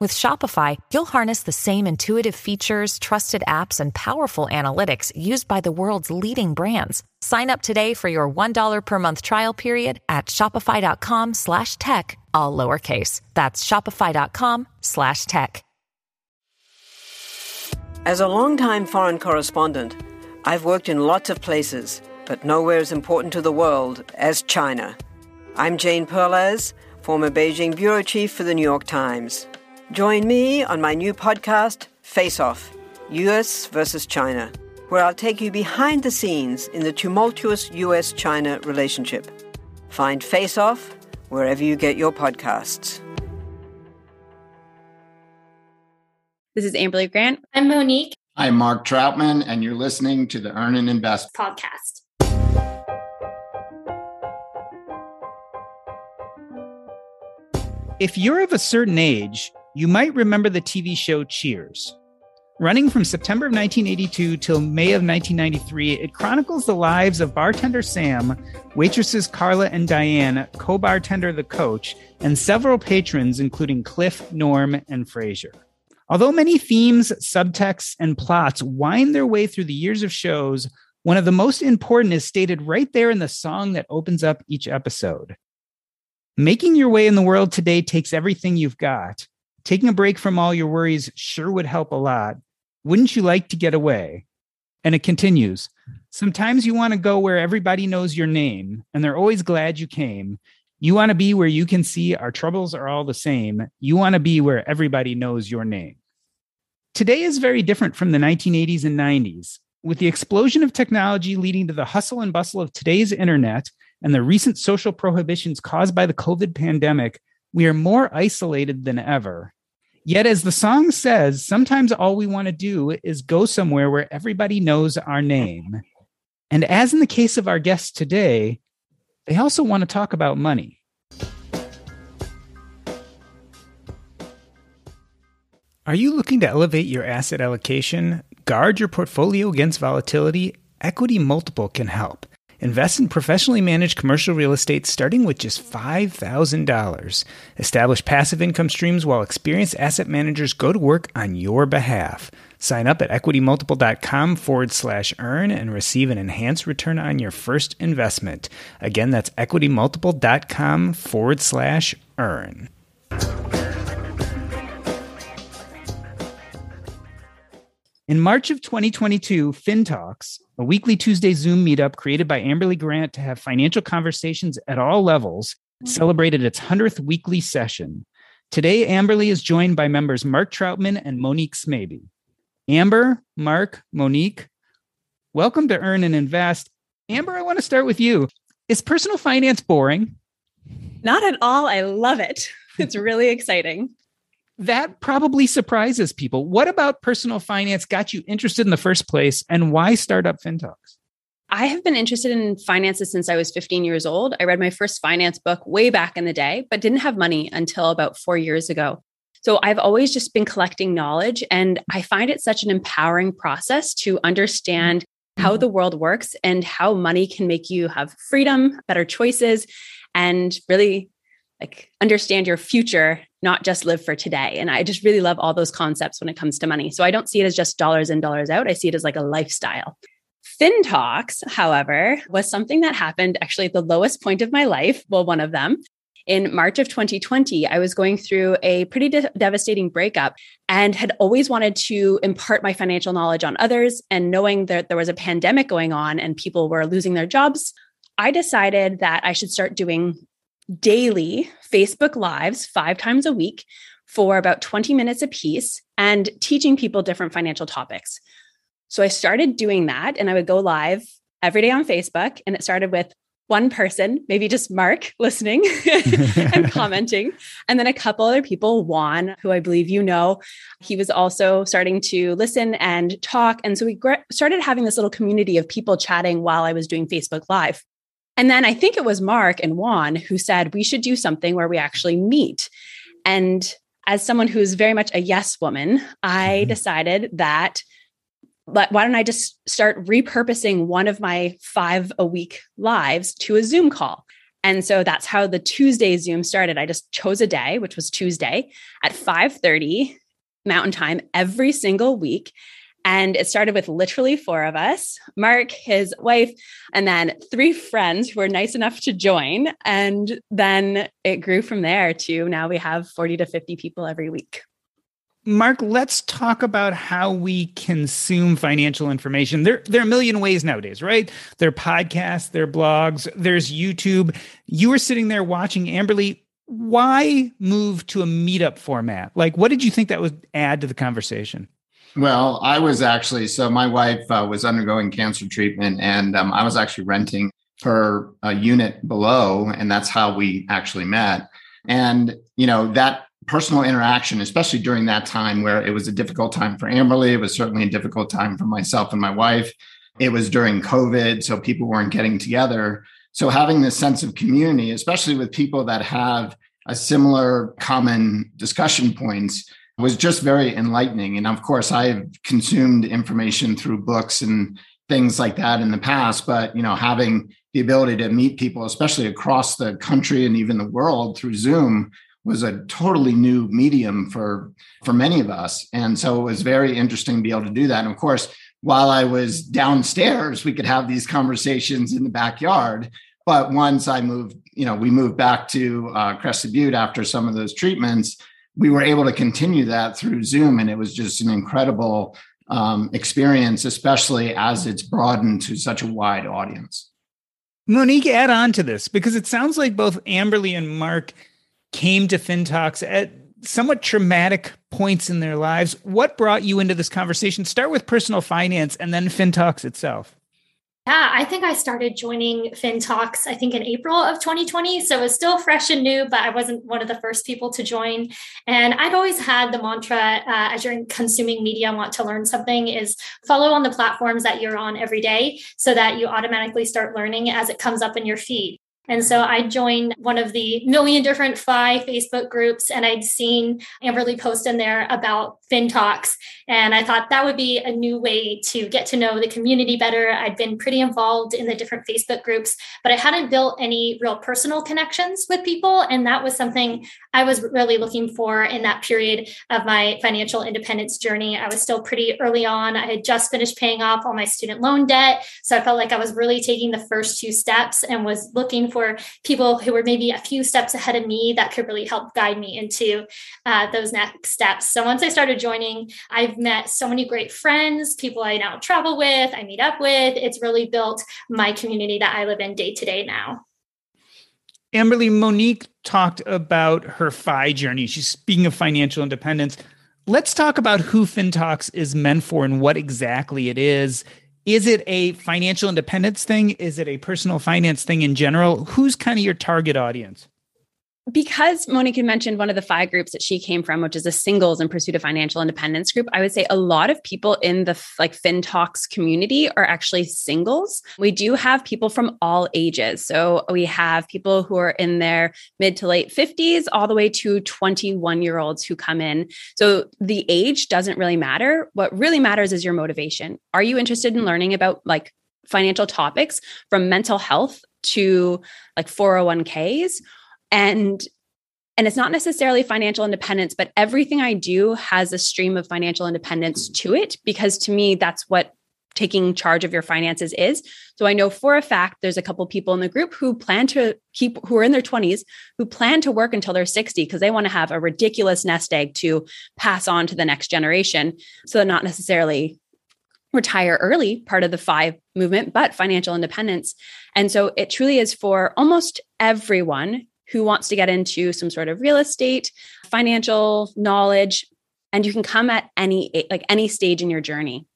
With Shopify, you'll harness the same intuitive features, trusted apps, and powerful analytics used by the world's leading brands. Sign up today for your $1 per month trial period at shopify.com/tech, all lowercase. That's shopify.com/tech. As a longtime foreign correspondent, I've worked in lots of places, but nowhere as important to the world as China. I'm Jane Perlez, former Beijing bureau chief for The New York Times. Join me on my new podcast, Face Off, U.S. versus China, where I'll take you behind the scenes in the tumultuous U.S.-China relationship. Find Face Off wherever you get your podcasts. This is Amberly Grant. I'm Monique. I'm Mark Troutman, and you're listening to the Earn and Invest Podcast. If you're of a certain age, you might remember the TV show Cheers. Running from September of 1982 till May of 1993, it chronicles the lives of bartender Sam, waitresses Carla and Diane, co-bartender the Coach, and several patrons, including Cliff, Norm, and Frazier. Although many themes, subtexts, and plots wind their way through the years of shows, one of the most important is stated right there in the song that opens up each episode. Making your way in the world today takes everything you've got. Taking a break from all your worries sure would help a lot. Wouldn't you like to get away? And it continues. Sometimes you want to go where everybody knows your name, and they're always glad you came. You want to be where you can see our troubles are all the same. You want to be where everybody knows your name. Today is very different from the 1980s and 90s. With the explosion of technology leading to the hustle and bustle of today's internet and the recent social prohibitions caused by the COVID pandemic, we are more isolated than ever. Yet, as the song says, sometimes all we want to do is go somewhere where everybody knows our name. And as in the case of our guests today, they also want to talk about money. Are you looking to elevate your asset allocation, guard your portfolio against volatility? Equity Multiple can help. Invest in professionally managed commercial real estate starting with just $5,000. Establish passive income streams while experienced asset managers go to work on your behalf. Sign up at equitymultiple.com/earn and receive an enhanced return on your first investment. Again, that's equitymultiple.com/earn. In March of 2022, FinTalks, a weekly Tuesday Zoom meetup created by Amberly Grant to have financial conversations at all levels, celebrated its 100th weekly session. Today, Amberly is joined by members Mark Troutman and Monique Smaby. Amber, Mark, Monique, welcome to Earn and Invest. Amber, I want to start with you. Is personal finance boring? Not at all. I love it. It's really exciting. That probably surprises people. What about personal finance got you interested in the first place, and why start up FinTalks? I have been interested in finances since I was 15 years old. I read my first finance book way back in the day, but didn't have money until about 4 years ago. So I've always just been collecting knowledge, and I find it such an empowering process to understand how the world works and how money can make you have freedom, better choices, and really understand your future, not just live for today. And I just really love all those concepts when it comes to money. So I don't see it as just dollars in, dollars out. I see it as like a lifestyle. FinTalks, however, was something that happened actually at the lowest point of my life. Well, one of them. In March of 2020, I was going through a pretty devastating breakup and had always wanted to impart my financial knowledge on others. And knowing that there was a pandemic going on and people were losing their jobs, I decided that I should start doing daily Facebook Lives 5 times a week for about 20 minutes a piece and teaching people different financial topics. So I started doing that, and I would go live every day on Facebook. And it started with one person, maybe just Mark, listening and commenting. And then a couple other people, Juan, who I believe you know, he was also starting to listen and talk. And so we started having this little community of people chatting while I was doing Facebook Live. And then I think it was Mark and Juan who said, we should do something where we actually meet. And as someone who's very much a yes woman, I decided that, but why don't I just start repurposing one of my 5 a week lives to a Zoom call? And so that's how the Tuesday Zoom started. I just chose a day, which was Tuesday at 5:30 Mountain Time every single week. And it started with literally 4 of us, Mark, his wife, and then 3 friends who were nice enough to join. And then it grew from there to now we have 40 to 50 people every week. Mark, let's talk about how we consume financial information. There are a million ways nowadays, right? There are podcasts, there are blogs, there's YouTube. You were sitting there watching. Amberly, why move to a meetup format? Like, what did you think that would add to the conversation? Well, I was actually, so my wife was undergoing cancer treatment, and I was actually renting her unit below, and that's how we actually met. And, you know, that personal interaction, especially during that time where it was a difficult time for Amberly, it was certainly a difficult time for myself and my wife. It was during COVID, so people weren't getting together. So having this sense of community, especially with people that have a similar common discussion points, was just very enlightening. And of course, I've consumed information through books and things like that in the past, but, you know, having the ability to meet people, especially across the country and even the world through Zoom, was a totally new medium for many of us. And so it was very interesting to be able to do that. And of course, while I was downstairs, we could have these conversations in the backyard. But once I moved, you know, we moved back to Crested Butte after some of those treatments, we were able to continue that through Zoom. And it was just an incredible experience, especially as it's broadened to such a wide audience. Monique, add on to this, because it sounds like both Amberly and Mark came to FinTalks at somewhat traumatic points in their lives. What brought you into this conversation? Start with personal finance and then FinTalks itself. Yeah, I think I started joining FinTalks, I think in April of 2020. So it was still fresh and new, but I wasn't one of the first people to join. And I'd always had the mantra, as you're consuming media and want to learn something, is follow on the platforms that you're on every day so that you automatically start learning as it comes up in your feed. And so I joined one of the million different FI Facebook groups, and I'd seen Amberly post in there about FinTalks. And I thought that would be a new way to get to know the community better. I'd been pretty involved in the different Facebook groups, but I hadn't built any real personal connections with people. And that was something I was really looking for in that period of my financial independence journey. I was still pretty early on. I had just finished paying off all my student loan debt. So I felt like I was really taking the first 2 steps and was looking for people who were maybe a few steps ahead of me that could really help guide me into those next steps. So once I started joining, I've met so many great friends, people I now travel with, I meet up with. It's really built my community that I live in day to day now. Amberly, Monique talked about her FI journey. She's speaking of financial independence. Let's talk about who FinTalks is meant for and what exactly it is. Is it a financial independence thing? Is it a personal finance thing in general? Who's kind of your target audience? Because Monique had mentioned one of the 5 groups that she came from, which is a singles in pursuit of financial independence group, I would say a lot of people in the FinTalks community are actually singles. We do have people from all ages. So we have people who are in their mid to late 50s all the way to 21-year-olds who come in. So the age doesn't really matter. What really matters is your motivation. Are you interested in learning about like financial topics from mental health to like 401ks? And it's not necessarily financial independence, but everything I do has a stream of financial independence to it, because to me, that's what taking charge of your finances is. So I know for a fact, there's a couple people in the group who plan to keep, who are in their 20s, who plan to work until they're 60 because they want to have a ridiculous nest egg to pass on to the next generation. So they're not necessarily retire early, part of the FI movement, but financial independence. And so it truly is for almost everyone who wants to get into some sort of real estate, financial knowledge, and you can come at any stage in your journey.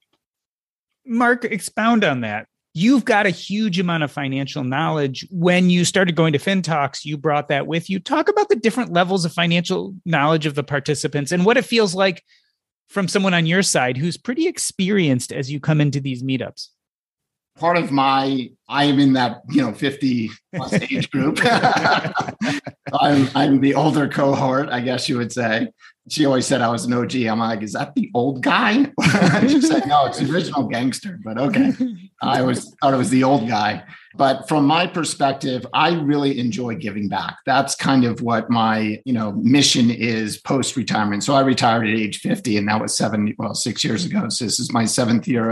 Mark, expound on that. You've got a huge amount of financial knowledge. When you started going to FinTalks, you brought that with you. Talk about the different levels of financial knowledge of the participants and what it feels like from someone on your side who's pretty experienced as you come into these meetups. part of my, I am in that, 50 plus age group. I'm the older cohort, I guess you would say. She always said I was an OG. I'm like, is that the old guy? She said, no, it's the original gangster, but okay. I thought it was the old guy. But from my perspective, I really enjoy giving back. That's kind of what my, mission is post-retirement. So I retired at age 50, and that was 6 years ago. So this is my seventh year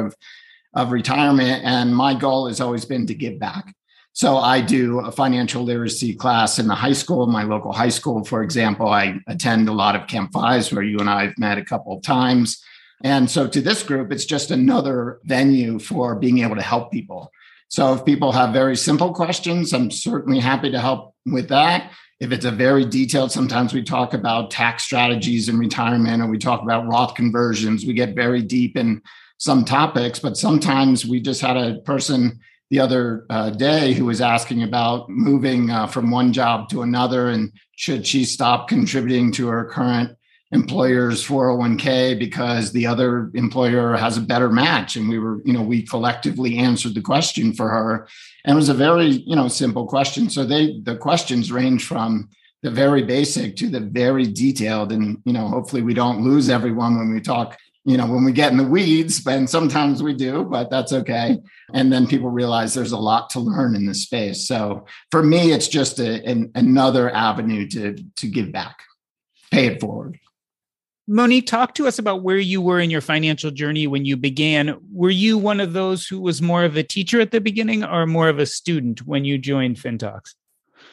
of retirement. And my goal has always been to give back. So I do a financial literacy class in the high school, my local high school, for example. I attend a lot of Camp Fives where you and I have met a couple of times. And so to this group, it's just another venue for being able to help people. So if people have very simple questions, I'm certainly happy to help with that. If it's a very detailed, sometimes we talk about tax strategies in retirement, or we talk about Roth conversions. We get very deep in some topics, but sometimes we just had a person the other day who was asking about moving from one job to another, and should she stop contributing to her current employer's 401k because the other employer has a better match. And we collectively answered the question for her. And it was a very, simple question. So the questions range from the very basic to the very detailed. And, hopefully we don't lose everyone when we talk, when we get in the weeds, and sometimes we do, but that's okay. And then people realize there's a lot to learn in this space. So for me, it's just another avenue to give back, pay it forward. Monique, talk to us about where you were in your financial journey when you began. Were you one of those who was more of a teacher at the beginning or more of a student when you joined FinTalks?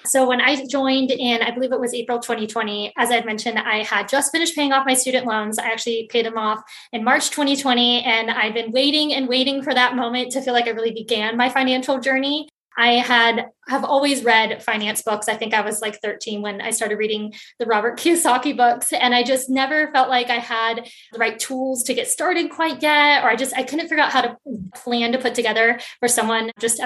So when I joined in, I believe it was April 2020, as I had mentioned, I had just finished paying off my student loans. I actually paid them off in March 2020, and I've been waiting and waiting for that moment to feel like I really began my financial journey. I have always read finance books. I think I was like 13 when I started reading the Robert Kiyosaki books. And I just never felt like I had the right tools to get started quite yet. Or I couldn't figure out how to plan to put together for someone just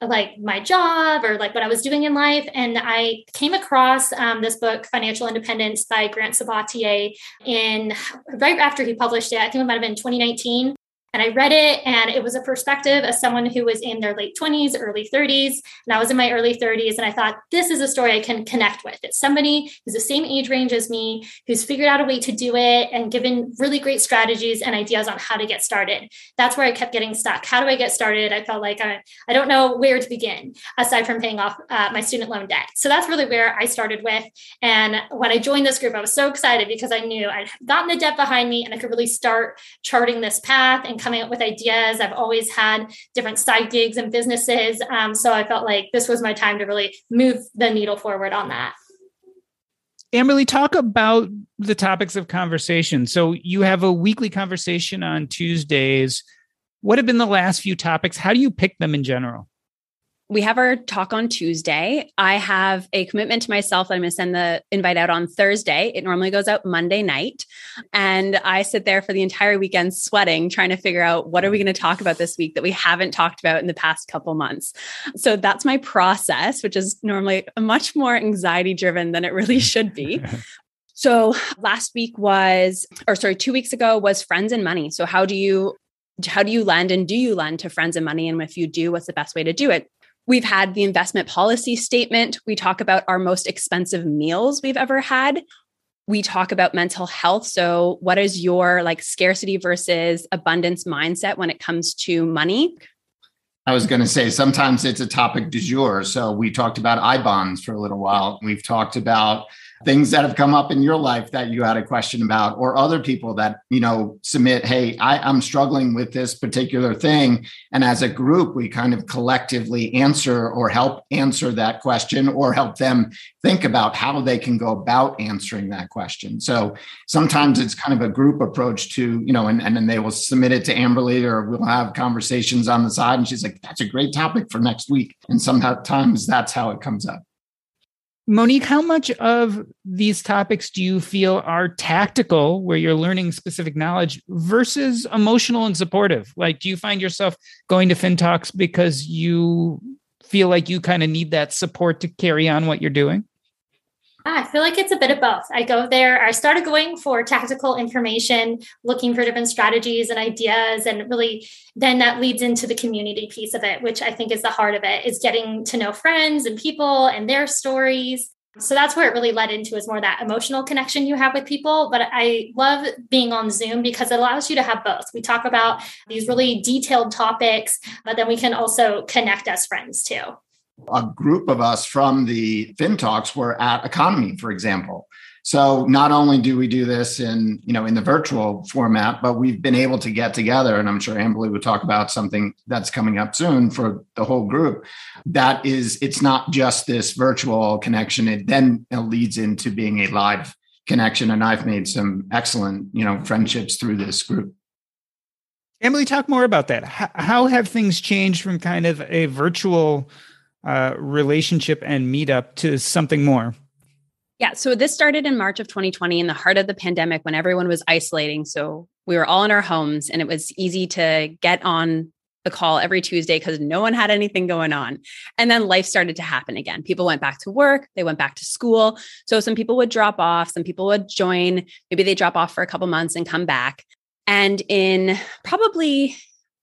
like my job or like what I was doing in life. And I came across this book, Financial Independence by Grant Sabatier right after he published it. I think it might have been 2019. And I read it, and it was a perspective as someone who was in their late 20s, early 30s. And I was in my early 30s, and I thought, this is a story I can connect with. It's somebody who's the same age range as me, who's figured out a way to do it and given really great strategies and ideas on how to get started. That's where I kept getting stuck. How do I get started? I felt like I don't know where to begin, aside from paying off my student loan debt. So that's really where I started with. And when I joined this group, I was so excited because I knew I'd gotten the debt behind me, and I could really start charting this path and coming up with ideas. I've always had different side gigs and businesses. So I felt like this was my time to really move the needle forward on that. Amberly, talk about the topics of conversation. So you have a weekly conversation on Tuesdays. What have been the last few topics? How do you pick them in general? We have our talk on Tuesday. I have a commitment to myself that I'm going to send the invite out on Thursday. It normally goes out Monday night. And I sit there for the entire weekend sweating, trying to figure out what are we going to talk about this week that we haven't talked about in the past couple months. So that's my process, which is normally much more anxiety-driven than it really should be. So 2 weeks ago was friends and money. So how do you lend, and do you lend to friends and money? And if you do, what's the best way to do it? We've had the investment policy statement. We talk about our most expensive meals we've ever had. We talk about mental health. So what is your scarcity versus abundance mindset when it comes to money? I was going to say, sometimes it's a topic du jour. So we talked about iBonds for a little while. We've talked about things that have come up in your life that you had a question about, or other people that, submit, hey, I'm struggling with this particular thing. And as a group, we kind of collectively answer or help answer that question, or help them think about how they can go about answering that question. So sometimes it's kind of a group approach to, and then they will submit it to Amberly, or we'll have conversations on the side. And she's like, that's a great topic for next week. And sometimes that's how it comes up. Monique, how much of these topics do you feel are tactical, where you're learning specific knowledge, versus emotional and supportive? Do you find yourself going to FinTalks because you feel like you kind of need that support to carry on what you're doing? I feel like it's a bit of both. I go there. I started going for tactical information, looking for different strategies and ideas. And really, then that leads into the community piece of it, which I think is the heart of it, is getting to know friends and people and their stories. So that's where it really led into, is more that emotional connection you have with people. But I love being on Zoom because it allows you to have both. We talk about these really detailed topics, but then we can also connect as friends too. A group of us from the FinTalks were at Economy, for example. So not only do we do this in, in the virtual format, but we've been able to get together, and I'm sure Amberly will talk about something that's coming up soon for the whole group. That is, it's not just this virtual connection. It then leads into being a live connection. And I've made some excellent, friendships through this group. Amberly, talk more about that. How have things changed from kind of a virtual relationship and meetup to something more? Yeah. So this started in March of 2020 in the heart of the pandemic when everyone was isolating. So we were all in our homes and it was easy to get on the call every Tuesday because no one had anything going on. And then life started to happen again. People went back to work. They went back to school. So some people would drop off. Some people would join. Maybe they drop off for a couple months and come back. And in probably,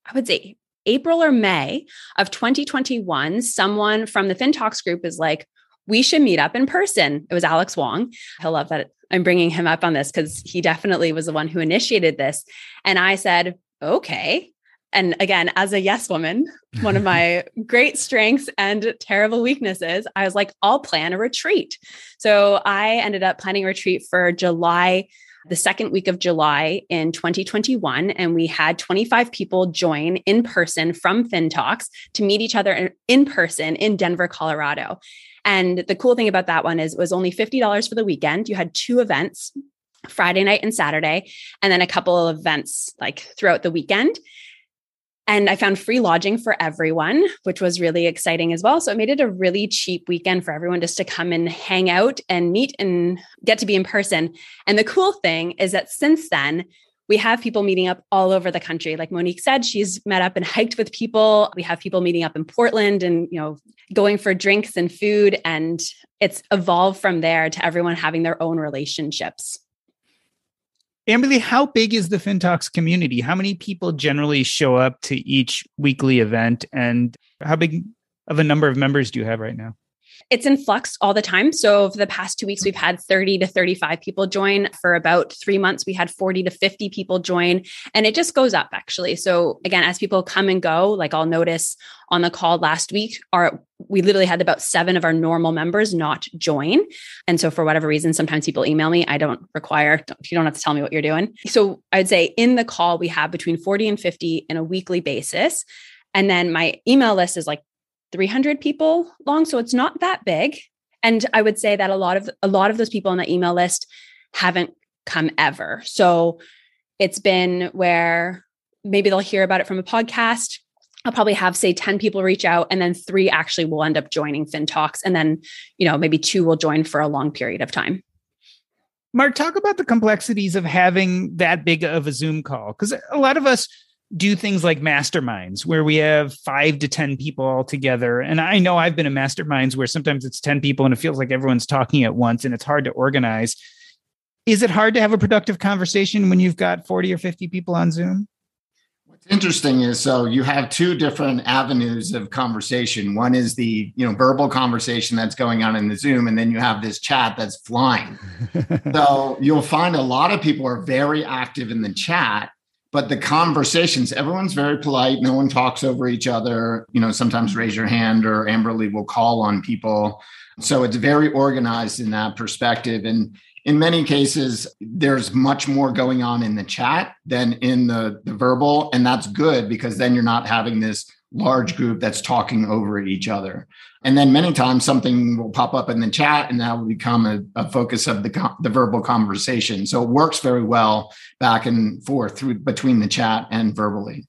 I would say, April or May of 2021, someone from the FinTalks group is like, we should meet up in person. It was Alex Wong. I love that I'm bringing him up on this because he definitely was the one who initiated this. And I said, okay. And again, as a yes woman, one of my great strengths and terrible weaknesses, I was like, I'll plan a retreat. So I ended up planning a retreat for July, the second week of July in 2021. And we had 25 people join in person from FinTalks to meet each other in person in Denver, Colorado. And the cool thing about that one is it was only $50 for the weekend. You had two events, Friday night and Saturday, and then a couple of events like throughout the weekend. And I found free lodging for everyone, which was really exciting as well. So it made it a really cheap weekend for everyone just to come and hang out and meet and get to be in person. And the cool thing is that since then, we have people meeting up all over the country. Like Monique said, she's met up and hiked with people. We have people meeting up in Portland and, going for drinks and food. And it's evolved from there to everyone having their own relationships. Amberly, how big is the FinTalks community? How many people generally show up to each weekly event? And how big of a number of members do you have right now? It's in flux all the time. So for the past 2 weeks, we've had 30 to 35 people join. For about 3 months, we had 40 to 50 people join. And it just goes up, actually. So again, as people come and go, like I'll notice on the call last week, we literally had about 7 of our normal members not join. And so for whatever reason, sometimes people email me. You don't have to tell me what you're doing. So I'd say in the call, we have between 40 and 50 in a weekly basis. And then my email list is like 300 people long. So it's not that big. And I would say that a lot of those people on the email list haven't come ever. So it's been where maybe they'll hear about it from a podcast. I'll probably have, say, 10 people reach out and then 3 actually will end up joining FinTalks. And then, maybe 2 will join for a long period of time. Mark, talk about the complexities of having that big of a Zoom call. Because a lot of us do things like masterminds where we have 5 to 10 people all together. And I know I've been in masterminds where sometimes it's 10 people and it feels like everyone's talking at once and it's hard to organize. Is it hard to have a productive conversation when you've got 40 or 50 people on Zoom? What's interesting is, so you have 2 different avenues of conversation. One is the, verbal conversation that's going on in the Zoom. And then you have this chat that's flying. So you'll find a lot of people are very active in the chat. But the conversations, everyone's very polite. No one talks over each other. Sometimes raise your hand or Amberly will call on people. So it's very organized in that perspective. And in many cases, there's much more going on in the chat than in the verbal. And that's good because then you're not having this large group that's talking over each other. And then many times something will pop up in the chat and that will become a focus of the verbal conversation. So it works very well back and forth between the chat and verbally.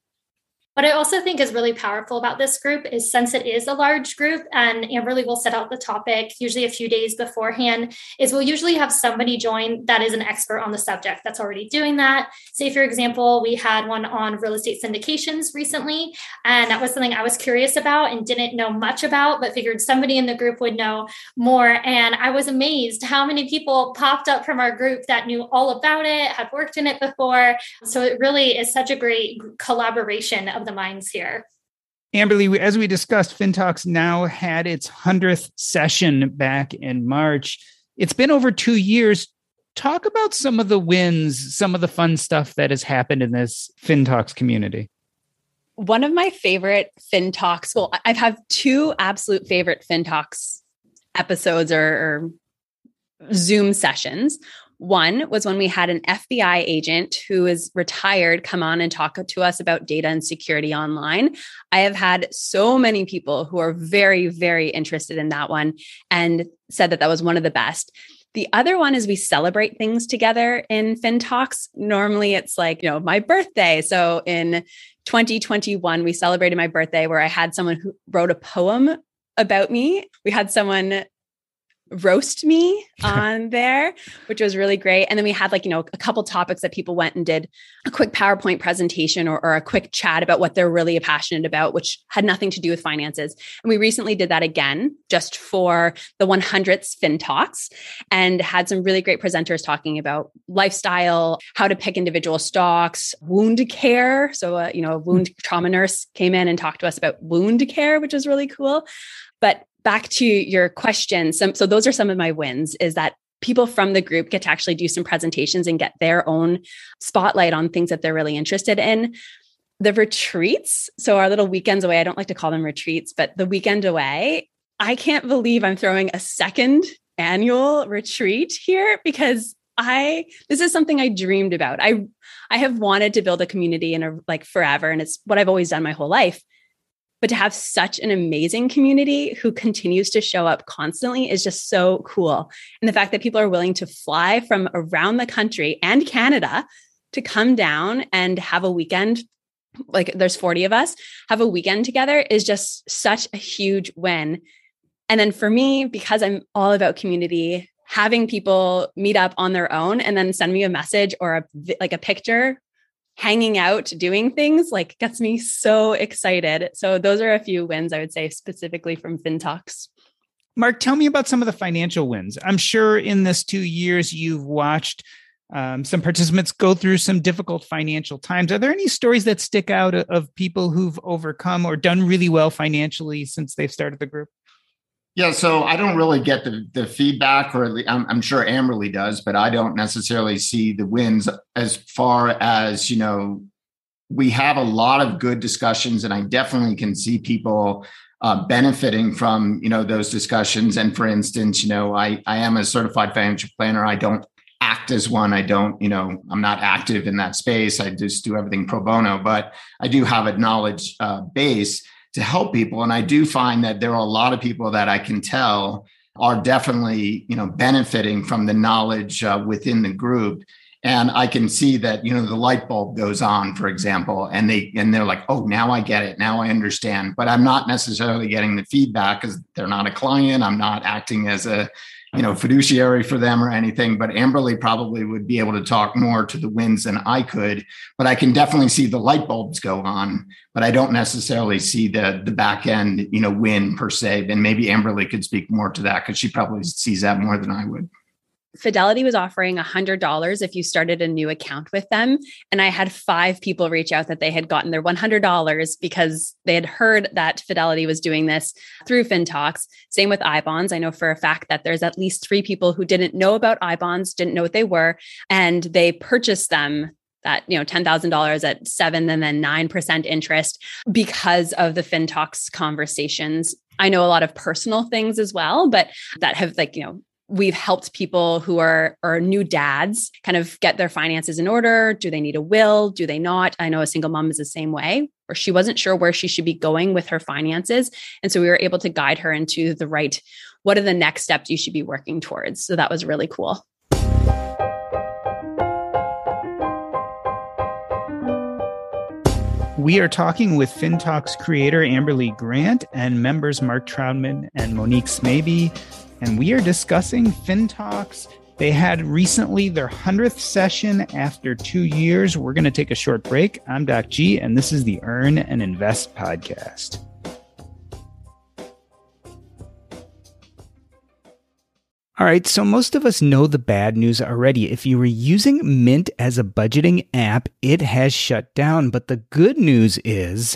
What I also think is really powerful about this group is since it is a large group and Amberly will set out the topic usually a few days beforehand, is we'll usually have somebody join that is an expert on the subject that's already doing that. Say, for example, we had one on real estate syndications recently, and that was something I was curious about and didn't know much about, but figured somebody in the group would know more. And I was amazed how many people popped up from our group that knew all about it, had worked in it before. So it really is such a great collaboration of the minds here. Amberly, as we discussed, FinTalks now had its 100th session back in March. It's been over 2 years. Talk about some of the wins, some of the fun stuff that has happened in this FinTalks community. One of my favorite FinTalks, well, I've had two absolute favorite FinTalks episodes or Zoom sessions. One was when we had an FBI agent who is retired come on and talk to us about data and security online. I have had so many people who are very, very interested in that one and said that that was one of the best. The other one is we celebrate things together in FinTalks. Normally it's like, my birthday. So in 2021, we celebrated my birthday where I had someone who wrote a poem about me. We had someone roast me on there, which was really great. And then we had a couple topics that people went and did a quick PowerPoint presentation or a quick chat about what they're really passionate about, which had nothing to do with finances. And we recently did that again, just for the 100th FinTalks, and had some really great presenters talking about lifestyle, how to pick individual stocks, wound care. So, a wound trauma nurse came in and talked to us about wound care, which was really cool. But back to your question, so those are some of my wins, is that people from the group get to actually do some presentations and get their own spotlight on things that they're really interested in. The retreats, so our little weekends away, I don't like to call them retreats, but the weekend away, I can't believe I'm throwing a second annual retreat here because this is something I dreamed about. I have wanted to build a community forever, and it's what I've always done my whole life. But to have such an amazing community who continues to show up constantly is just so cool. And the fact that people are willing to fly from around the country and Canada to come down and have a weekend, there's 40 of us, have a weekend together is just such a huge win. And then for me, because I'm all about community, having people meet up on their own and then send me a message or a picture hanging out, doing things gets me so excited. So those are a few wins I would say specifically from FinTalks. Mark, tell me about some of the financial wins. I'm sure in this 2 years, you've watched some participants go through some difficult financial times. Are there any stories that stick out of people who've overcome or done really well financially since they've started the group? Yeah, so I don't really get the feedback, or at least I'm sure Amberly does, but I don't necessarily see the wins as far as, we have a lot of good discussions, and I definitely can see people benefiting from, those discussions. And for instance, I am a certified financial planner. I don't act as one. I don't, I'm not active in that space. I just do everything pro bono, but I do have a knowledge base to help people. And I do find that there are a lot of people that I can tell are definitely, benefiting from the knowledge within the group. And I can see that, the light bulb goes on, for example, and they're like, oh, now I get it. Now I understand. But I'm not necessarily getting the feedback because they're not a client. I'm not acting as a, fiduciary for them or anything, but Amberly probably would be able to talk more to the wins than I could, but I can definitely see the light bulbs go on, but I don't necessarily see the back end, win per se. And maybe Amberly could speak more to that because she probably sees that more than I would. Fidelity was offering $100 if you started a new account with them. And I had 5 people reach out that they had gotten their $100 because they had heard that Fidelity was doing this through FinTalks. Same with iBonds. I know for a fact that there's at least 3 people who didn't know about iBonds, didn't know what they were, and they purchased them that, $10,000 at 7% and then 9% interest because of the FinTalks conversations. I know a lot of personal things as well, but that have we've helped people who are new dads kind of get their finances in order. Do they need a will? Do they not? I know a single mom is the same way, or she wasn't sure where she should be going with her finances. And so we were able to guide her into what are the next steps you should be working towards? So that was really cool. We are talking with FinTalks creator Amberly Grant and members Mark Troutman and Monique Smaby, and we are discussing FinTalks. They had recently their 100th session after 2 years. We're going to take a short break. I'm Doc G, and this is the Earn and Invest Podcast. All right, so most of us know the bad news already. If you were using Mint as a budgeting app, it has shut down. But the good news is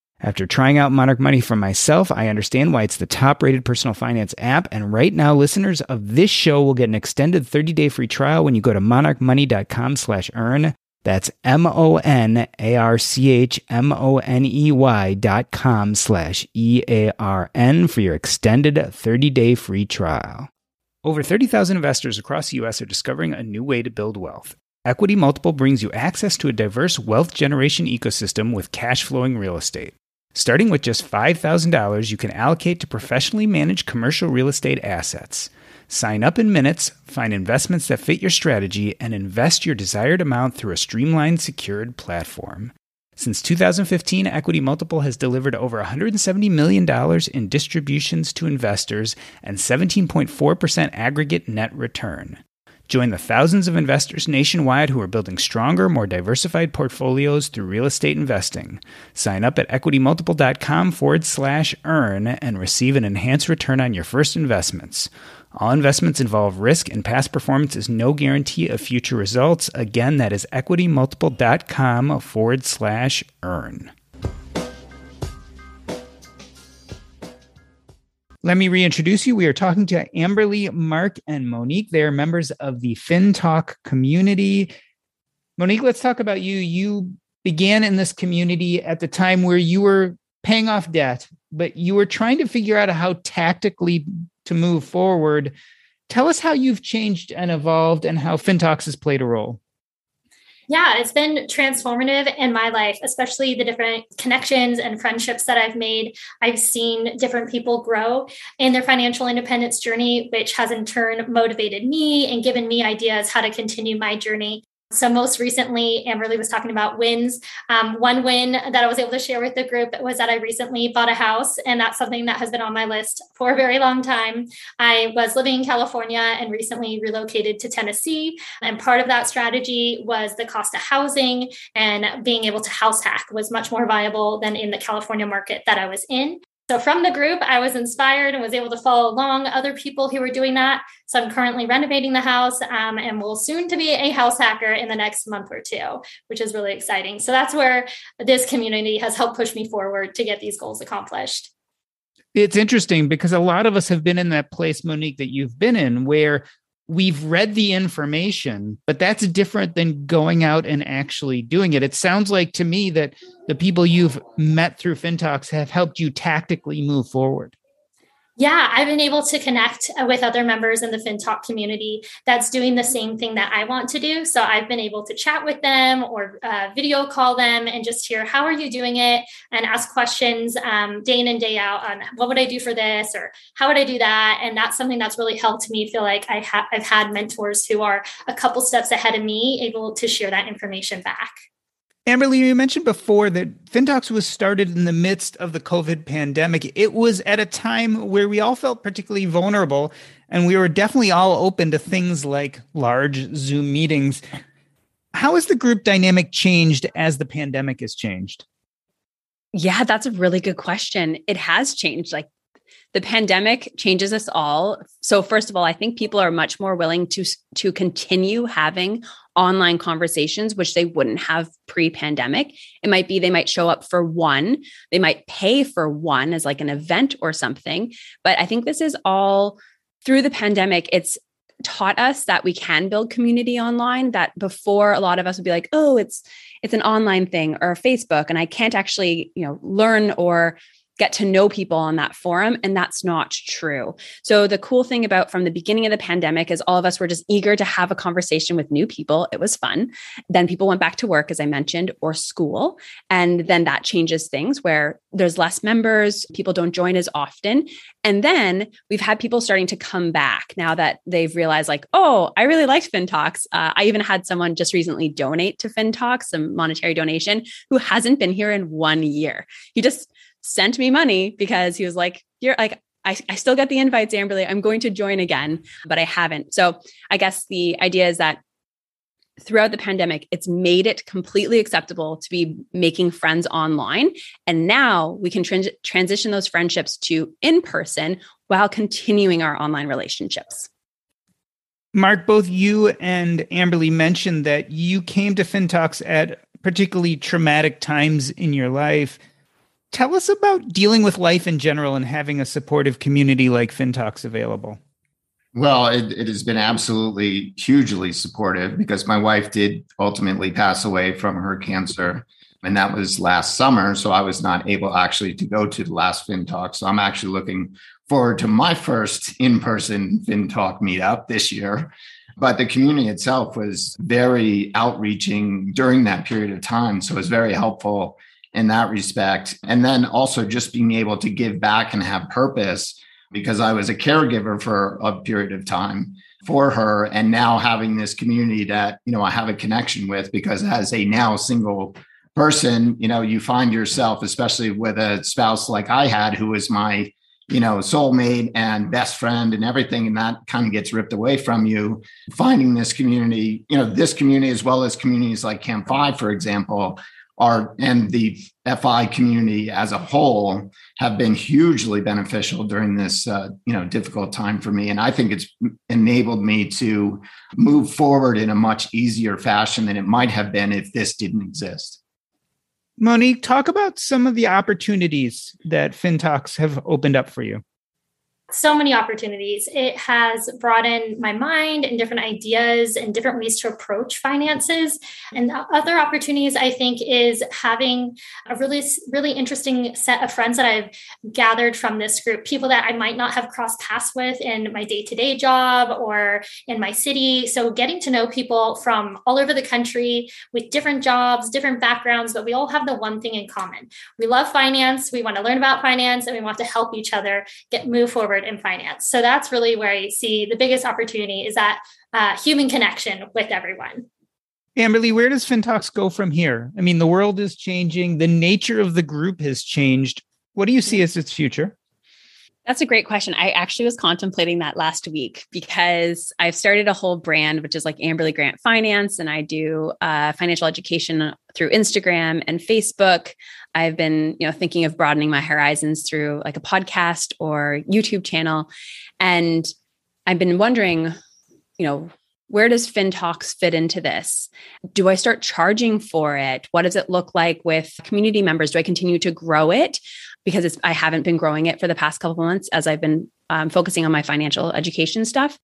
After trying out Monarch Money for myself, I understand why it's the top-rated personal finance app. And right now, listeners of this show will get an extended 30-day free trial when you go to monarchmoney.com/earn. That's monarchmoney.com/EARN for your extended 30-day free trial. Over 30,000 investors across the U.S. are discovering a new way to build wealth. Equity Multiple brings you access to a diverse wealth generation ecosystem with cash-flowing real estate. Starting with just $5,000, you can allocate to professionally managed commercial real estate assets. Sign up in minutes, find investments that fit your strategy, and invest your desired amount through a streamlined, secured platform. Since 2015, Equity Multiple has delivered over $170 million in distributions to investors and 17.4% aggregate net return. Join the thousands of investors nationwide who are building stronger, more diversified portfolios through real estate investing. Sign up at equitymultiple.com/earn and receive an enhanced return on your first investments. All investments involve risk, and past performance is no guarantee of future results. Again, that is equitymultiple.com/earn. Let me reintroduce you. We are talking to Amberly, Mark, and Monique. They are members of the FinTalk community. Monique, let's talk about you. You began in this community at the time where you were paying off debt, but you were trying to figure out how tactically to move forward. Tell us how you've changed and evolved and how FinTalks has played a role. Yeah, it's been transformative in my life, especially the different connections and friendships that I've made. I've seen different people grow in their financial independence journey, which has in turn motivated me and given me ideas how to continue my journey. So most recently, Amberly was talking about wins. One win that I was able to share with the group was that I recently bought a house, and that's something that has been on my list for a very long time. I was living in California and recently relocated to Tennessee. And part of that strategy was the cost of housing, and being able to house hack was much more viable than in the California market that I was in. So from the group, I was inspired and was able to follow along other people who were doing that. So I'm currently renovating the house and will soon to be a house hacker in the next month or two, which is really exciting. So that's where this community has helped push me forward to get these goals accomplished. It's interesting because a lot of us have been in that place, Monique, that you've been in, where we've read the information, but that's different than going out and actually doing it. It sounds like to me that the people you've met through FinTalks have helped you tactically move forward. Yeah, I've been able to connect with other members in the FinTalk community that's doing the same thing that I want to do. So I've been able to chat with them or video call them and just hear, how are you doing it? And ask questions day in and day out on what would I do for this or how would I do that? And that's something that's really helped me feel like I've had mentors who are a couple steps ahead of me able to share that information back. Amberly, you mentioned before that FinTalks was started in the midst of the COVID pandemic. It was at a time where we all felt particularly vulnerable, and we were definitely all open to things like large Zoom meetings. How has the group dynamic changed as the pandemic has changed? Yeah, that's a really good question. It has changed. Like, the pandemic changes us all. So first of all, I think people are much more willing to continue having online conversations, which they wouldn't have pre-pandemic. It might be, they might show up for one, they might pay for one as like an event or something. But I think this is all through the pandemic. It's taught us that we can build community online, that before a lot of us would be like, oh, it's an online thing or Facebook, and I can't actually, learn or get to know people on that forum. And that's not true. So the cool thing about from the beginning of the pandemic is all of us were just eager to have a conversation with new people. It was fun. Then people went back to work, as I mentioned, or school. And then that changes things where there's less members, people don't join as often. And then we've had people starting to come back now that they've realized like, oh, I really liked FinTalks. I even had someone just recently donate to FinTalks, some monetary donation, who hasn't been here in 1 year. He just sent me money because he was like, you're like, I still get the invites, Amberly. I'm going to join again, but I haven't. So I guess the idea is that throughout the pandemic, it's made it completely acceptable to be making friends online. And now we can transition those friendships to in person while continuing our online relationships. Mark, both you and Amberly mentioned that you came to FinTalks at particularly traumatic times in your life. Tell us about dealing with life in general and having a supportive community like FinTalks available. Well, it has been absolutely hugely supportive because my wife did ultimately pass away from her cancer, and that was last summer. So I was not able actually to go to the last FinTalk. So I'm actually looking forward to my first in-person FinTalk meetup this year. But the community itself was very outreaching during that period of time. So it was very helpful in that respect. And then also just being able to give back and have purpose, because I was a caregiver for a period of time for her. And now having this community that, I have a connection with, because as a now single person, you find yourself, especially with a spouse like I had, who was my, soulmate and best friend and everything. And that kind of gets ripped away from you. Finding this community, this community, as well as communities like Camp 5, for example, and the FI community as a whole have been hugely beneficial during this, difficult time for me. And I think it's enabled me to move forward in a much easier fashion than it might have been if this didn't exist. Monique, talk about some of the opportunities that FinTalks have opened up for you. So many opportunities. It has broadened my mind and different ideas and different ways to approach finances. And the other opportunities, I think, is having a really, really interesting set of friends that I've gathered from this group, people that I might not have crossed paths with in my day-to-day job or in my city. So getting to know people from all over the country with different jobs, different backgrounds, but we all have the one thing in common. We love finance. We want to learn about finance, and we want to help each other move forward in finance. So that's really where I see the biggest opportunity, is that human connection with everyone. Amberly, where does FinTalks go from here? I mean, the world is changing. The nature of the group has changed. What do you see as its future? That's a great question. I actually was contemplating that last week because I've started a whole brand, which is like Amberly Grant Finance, and I do financial education through Instagram and Facebook. I've been, thinking of broadening my horizons through like a podcast or YouTube channel. And I've been wondering, where does FinTalks fit into this? Do I start charging for it? What does it look like with community members? Do I continue to grow it? Because I haven't been growing it for the past couple of months as I've been focusing on my financial education stuff.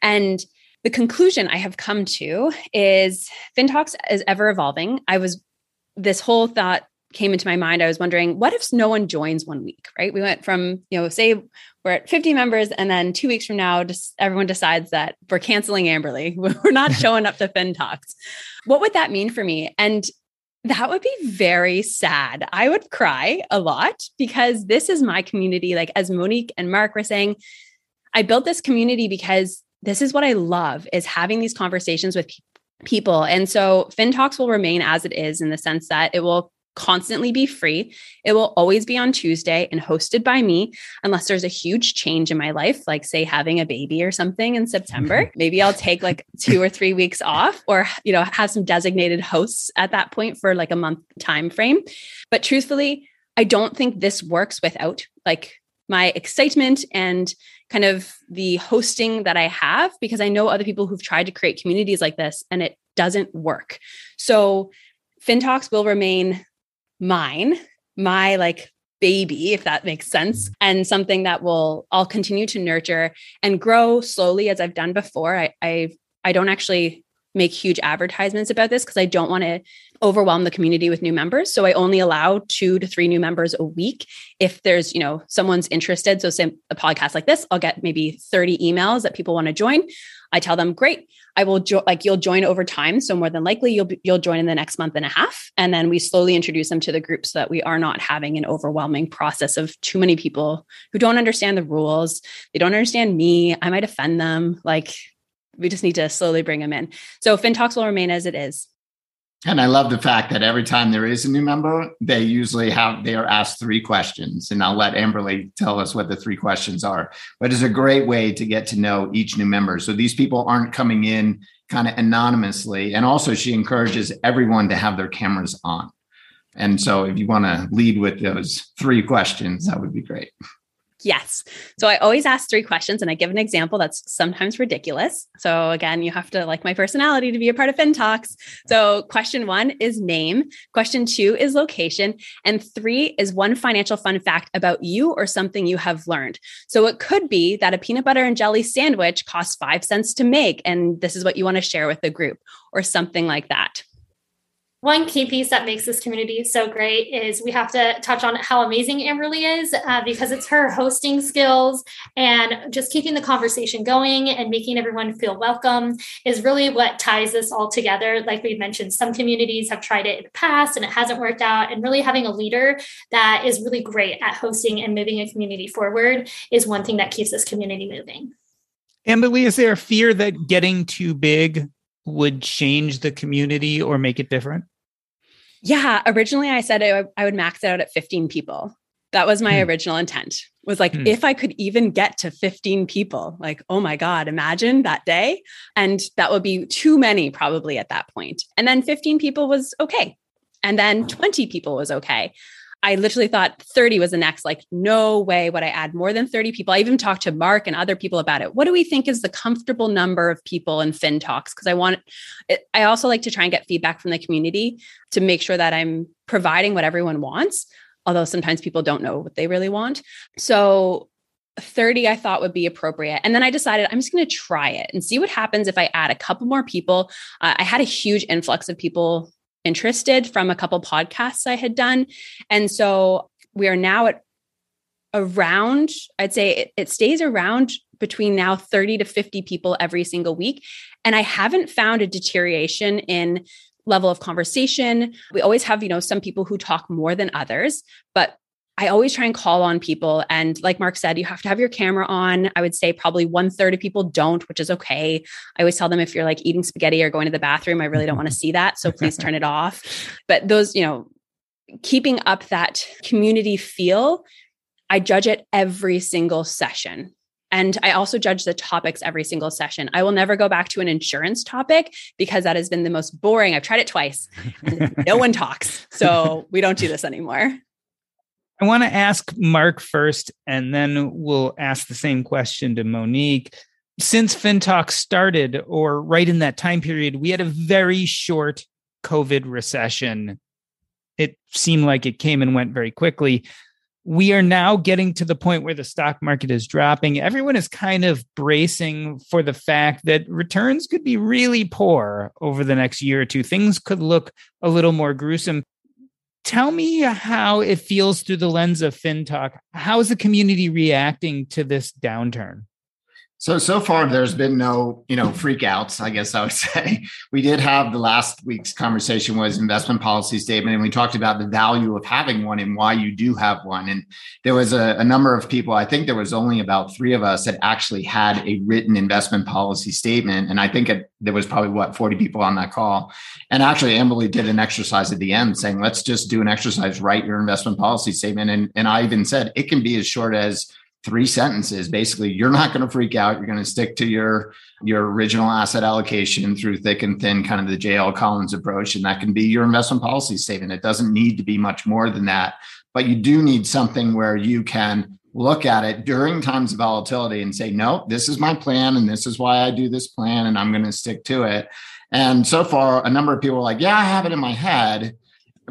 And the conclusion I have come to is FinTalks is ever evolving. This whole thought came into my mind. I was wondering, what if no one joins one week, right? We went from, say we're at 50 members and then 2 weeks from now, just everyone decides that we're canceling Amberly. We're not showing up to FinTalks. What would that mean for me? And that would be very sad. I would cry a lot because this is my community. Like as Monique and Mark were saying, I built this community because this is what I love, is having these conversations with people. And so FinTalks will remain as it is in the sense that it will constantly be free. It will always be on Tuesday and hosted by me, unless there's a huge change in my life, like say having a baby or something in September. Maybe I'll take like 2 or 3 weeks off, or have some designated hosts at that point for like a month time frame. But truthfully, I don't think this works without like my excitement and kind of the hosting that I have, because I know other people who've tried to create communities like this and it doesn't work. So FinTalks will remain my like baby, if that makes sense. And something that I'll continue to nurture and grow slowly as I've done before. I don't actually make huge advertisements about this because I don't want to overwhelm the community with new members. So I only allow 2 to 3 new members a week. If there's, someone's interested. So say a podcast like this, I'll get maybe 30 emails that people want to join. I tell them, great, I will you'll join over time. So more than likely you'll join in the next month and a half. And then we slowly introduce them to the group so that we are not having an overwhelming process of too many people who don't understand the rules. They don't understand me. I might offend them. Like we just need to slowly bring them in. So FinTalks will remain as it is. And I love the fact that every time there is a new member, they usually they are asked 3 questions. And I'll let Amberly tell us what the 3 questions are. But it's a great way to get to know each new member. So these people aren't coming in kind of anonymously. And also she encourages everyone to have their cameras on. And so if you want to lead with those 3 questions, that would be great. Yes. So I always ask 3 questions and I give an example that's sometimes ridiculous. So again, you have to like my personality to be a part of FinTalks. So question 1 is name. Question 2 is location. And 3 is one financial fun fact about you or something you have learned. So it could be that a peanut butter and jelly sandwich costs 5 cents to make. And this is what you want to share with the group or something like that. One key piece that makes this community so great is we have to touch on how amazing Amberly is because it's her hosting skills and just keeping the conversation going and making everyone feel welcome is really what ties this all together. Like we mentioned, some communities have tried it in the past and it hasn't worked out, and really having a leader that is really great at hosting and moving a community forward is one thing that keeps this community moving. Amberly, is there a fear that getting too big would change the community or make it different? Yeah. Originally, I said I would max it out at 15 people. That was my original intent, was like, if I could even get to 15 people, like, oh my God, imagine that day. And that would be too many probably at that point. And then 15 people was okay. And then 20 people was okay. I literally thought 30 was the next, like, no way would I add more than 30 people. I even talked to Mark and other people about it. What do we think is the comfortable number of people in FinTalks? Because I also like to try and get feedback from the community to make sure that I'm providing what everyone wants, although sometimes people don't know what they really want. So 30, I thought would be appropriate. And then I decided I'm just going to try it and see what happens if I add a couple more people. I had a huge influx of people interested from a couple podcasts I had done. And so we are now at around, I'd say it stays around between now 30 to 50 people every single week. And I haven't found a deterioration in level of conversation. We always have, some people who talk more than others, but I always try and call on people. And like Mark said, you have to have your camera on. I would say probably 1/3 of people don't, which is okay. I always tell them if you're like eating spaghetti or going to the bathroom, I really don't want to see that. So please turn it off. But those, keeping up that community feel, I judge it every single session. And I also judge the topics every single session. I will never go back to an insurance topic because that has been the most boring. I've tried it twice. No one talks. So we don't do this anymore. I want to ask Mark first, and then we'll ask the same question to Monique. Since FinTalks started, or right in that time period, we had a very short COVID recession. It seemed like it came and went very quickly. We are now getting to the point where the stock market is dropping. Everyone is kind of bracing for the fact that returns could be really poor over the next year or two. Things could look a little more gruesome. Tell me how it feels through the lens of FinTalk. How is the community reacting to this downturn? So far, there's been no, freakouts, I guess I would say. We did have the last week's conversation was investment policy statement, and we talked about the value of having one and why you do have one. And there was a number of people, I think there was only about 3 of us that actually had a written investment policy statement. And I think there was probably, 40 people on that call. And actually, Amberly did an exercise at the end saying, let's just do an exercise, write your investment policy statement. And I even said, it can be as short as 3 sentences. Basically, you're not going to freak out. You're going to stick to your original asset allocation through thick and thin, kind of the J.L. Collins approach. And that can be your investment policy statement. It doesn't need to be much more than that, but you do need something where you can look at it during times of volatility and say, no, this is my plan. And this is why I do this plan. And I'm going to stick to it. And so far, a number of people are like, yeah, I have it in my head.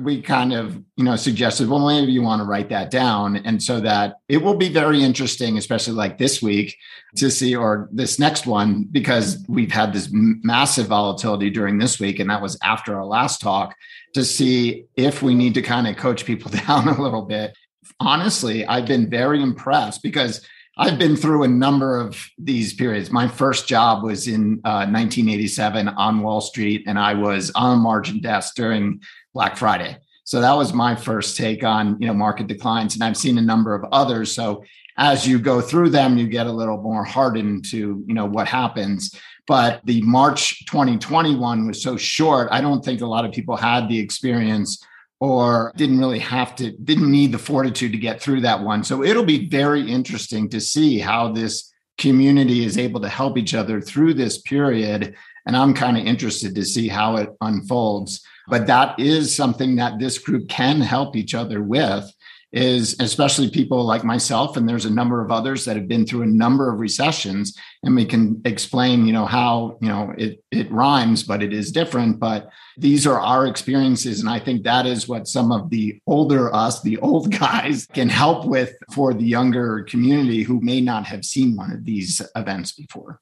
We kind of, suggested, well, maybe you want to write that down. And so that it will be very interesting, especially like this week to see, or this next one, because we've had this massive volatility during this week. And that was after our last talk, to see if we need to kind of coach people down a little bit. Honestly, I've been very impressed because I've been through a number of these periods. My first job was in 1987 on Wall Street, and I was on a margin desk during Black Friday. So that was my first take on, market declines. And I've seen a number of others. So as you go through them, you get a little more hardened to, what happens. But the March 2021 was so short. I don't think a lot of people had the experience or didn't need the fortitude to get through that one. So it'll be very interesting to see how this community is able to help each other through this period. And I'm kind of interested to see how it unfolds. But that is something that this group can help each other with, is especially people like myself. And there's a number of others that have been through a number of recessions, and we can explain, how, it rhymes, but it is different. But these are our experiences. And I think that is what some of the older us, the old guys, can help with for the younger community who may not have seen one of these events before.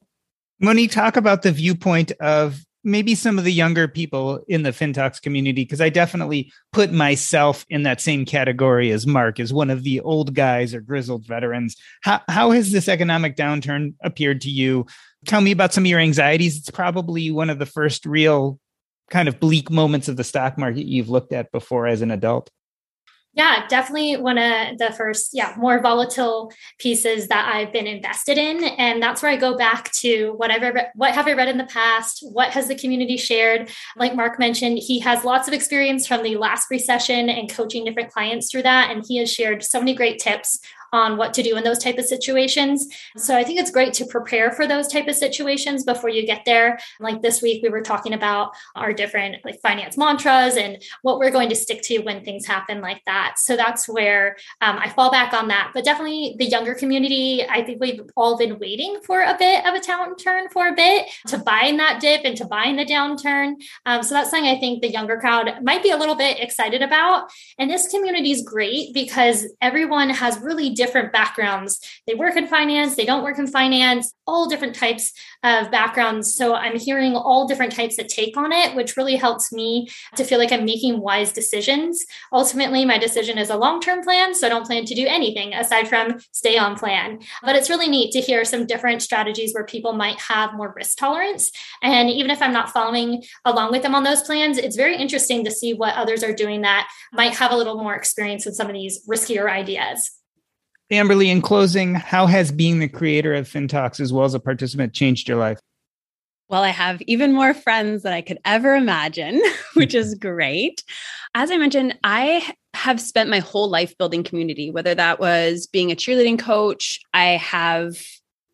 Monique, talk about the viewpoint of maybe some of the younger people in the FinTalks community, because I definitely put myself in that same category as Mark, as one of the old guys or grizzled veterans. How has this economic downturn appeared to you? Tell me about some of your anxieties. It's probably one of the first real kind of bleak moments of the stock market you've looked at before as an adult. Yeah, definitely one of the first, more volatile pieces that I've been invested in. And that's where I go back to what have I read in the past? What has the community shared? Like Mark mentioned, he has lots of experience from the last recession and coaching different clients through that. And he has shared so many great tips on what to do in those type of situations. So I think it's great to prepare for those type of situations before you get there. Like this week, we were talking about our different finance mantras and what we're going to stick to when things happen like that. So that's where I fall back on that. But definitely the younger community, I think we've all been waiting for a bit of a downturn to buy in that dip and to buy in the downturn. So that's something I think the younger crowd might be a little bit excited about. And this community is great because everyone has really different backgrounds. They work in finance, they don't work in finance, all different types of backgrounds. So I'm hearing all different types of take on it, which really helps me to feel like I'm making wise decisions. Ultimately, my decision is a long-term plan. So I don't plan to do anything aside from stay on plan. But it's really neat to hear some different strategies where people might have more risk tolerance. And even if I'm not following along with them on those plans, it's very interesting to see what others are doing that might have a little more experience with some of these riskier ideas. Amberly, in closing, how has being the creator of FinTalks as well as a participant changed your life? Well, I have even more friends than I could ever imagine, which is great. As I mentioned, I have spent my whole life building community, whether that was being a cheerleading coach. I have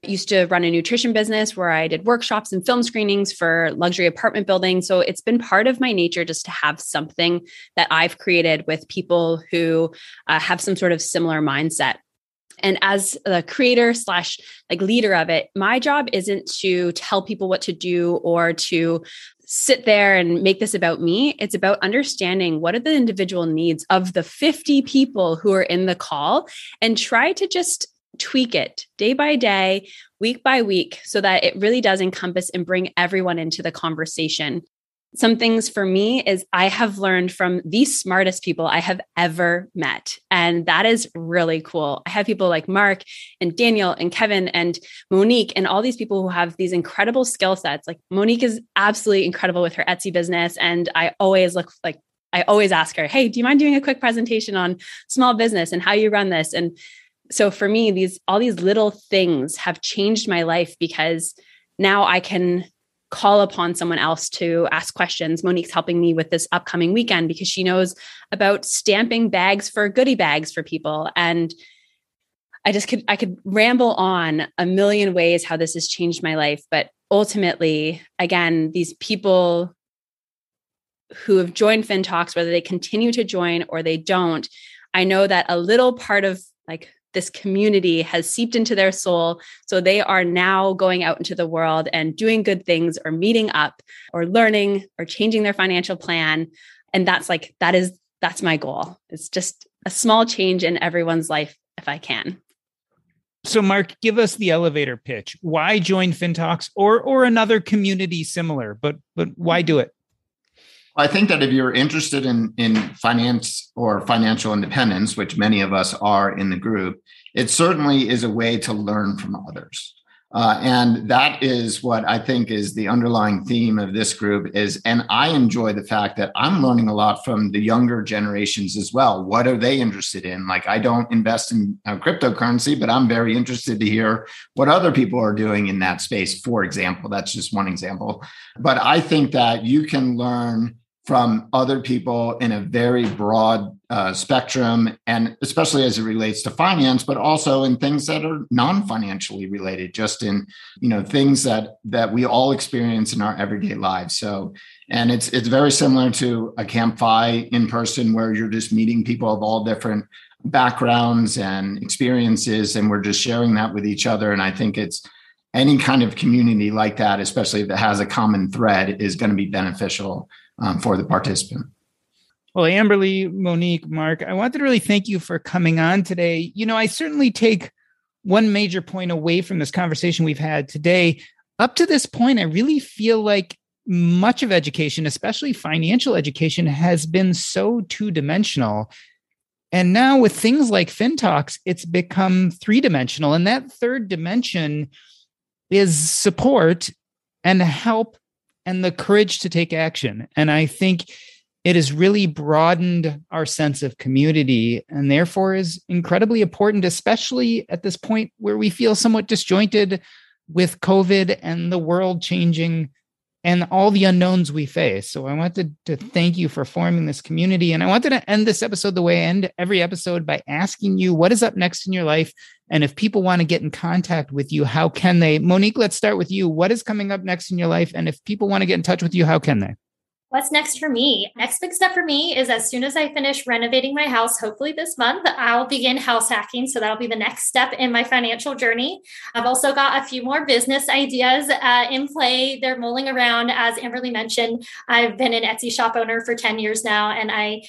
used to run a nutrition business where I did workshops and film screenings for luxury apartment buildings. So it's been part of my nature just to have something that I've created with people who have some sort of similar mindset. And as the creator / leader of it, my job isn't to tell people what to do or to sit there and make this about me. It's about understanding what are the individual needs of the 50 people who are in the call and try to just tweak it day by day, week by week, so that it really does encompass and bring everyone into the conversation. Some things for me is I have learned from the smartest people I have ever met. And that is really cool. I have people like Mark and Daniel and Kevin and Monique and all these people who have these incredible skill sets. Like Monique is absolutely incredible with her Etsy business. And I always ask her, hey, do you mind doing a quick presentation on small business and how you run this? And so for me, all these little things have changed my life because now I can call upon someone else to ask questions. Monique's helping me with this upcoming weekend because she knows about stamping bags for goodie bags for people. And I could ramble on a million ways how this has changed my life. But ultimately, again, these people who have joined FinTalks, whether they continue to join or they don't, I know that a little part of like this community has seeped into their soul. So they are now going out into the world and doing good things or meeting up or learning or changing their financial plan. And that's my goal. It's just a small change in everyone's life if I can. So Mark, give us the elevator pitch. Why join FinTalks or another community similar, but why do it? I think that if you're interested in finance or financial independence, which many of us are in the group, it certainly is a way to learn from others. And that is what I think is the underlying theme of this group is, and I enjoy the fact that I'm learning a lot from the younger generations as well. What are they interested in? Like, I don't invest in cryptocurrency, but I'm very interested to hear what other people are doing in that space, for example. That's just one example. But I think that you can learn from other people in a very broad spectrum, and especially as it relates to finance, but also in things that are non-financially related, just in, you know, things that we all experience in our everyday lives. So, and it's very similar to a Campfi in person where you're just meeting people of all different backgrounds and experiences, and we're just sharing that with each other. And I think it's any kind of community like that, especially that has a common thread, is going to be beneficial for the participant. Well, Amberly, Monique, Mark, I wanted to really thank you for coming on today. You know, I certainly take one major point away from this conversation we've had today. Up to this point, I really feel like much of education, especially financial education, has been so two-dimensional. And now with things like FinTalks, it's become three-dimensional. And that third dimension is support and help and the courage to take action. And I think it has really broadened our sense of community and therefore is incredibly important, especially at this point where we feel somewhat disjointed with COVID and the world changing and all the unknowns we face. So I wanted to thank you for forming this community. And I wanted to end this episode the way I end every episode by asking you what is up next in your life. And if people want to get in contact with you, how can they? Monique, let's start with you. What is coming up next in your life? And if people want to get in touch with you, how can they? What's next for me? Next big step for me is as soon as I finish renovating my house, hopefully this month, I'll begin house hacking. So that'll be the next step in my financial journey. I've also got a few more business ideas in play. They're mulling around. As Amberly mentioned, I've been an Etsy shop owner for 10 years now, and I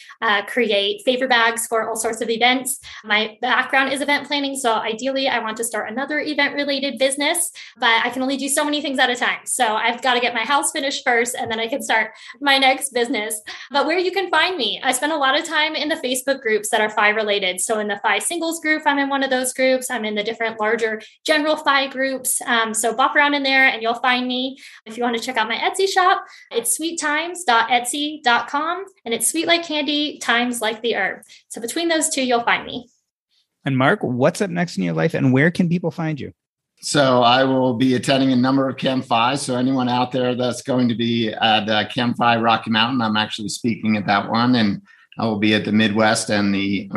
create favor bags for all sorts of events. My background is event planning. So ideally, I want to start another event-related business, but I can only do so many things at a time. So I've got to get my house finished first, and then I can start my next business. But where you can find me, I spend a lot of time in the Facebook groups that are FI related. So in the FI singles group, I'm in one of those groups. I'm in the different larger general FI groups. So bop around in there and you'll find me. If you want to check out my Etsy shop, it's sweettimes.etsy.com, and it's sweet like candy, times like the herb. So between those two, you'll find me. And Mark, what's up next in your life and where can people find you? So I will be attending a number of Campfi. So anyone out there that's going to be at Campfi Rocky Mountain, I'm actually speaking at that one. And I will be at the Midwest and the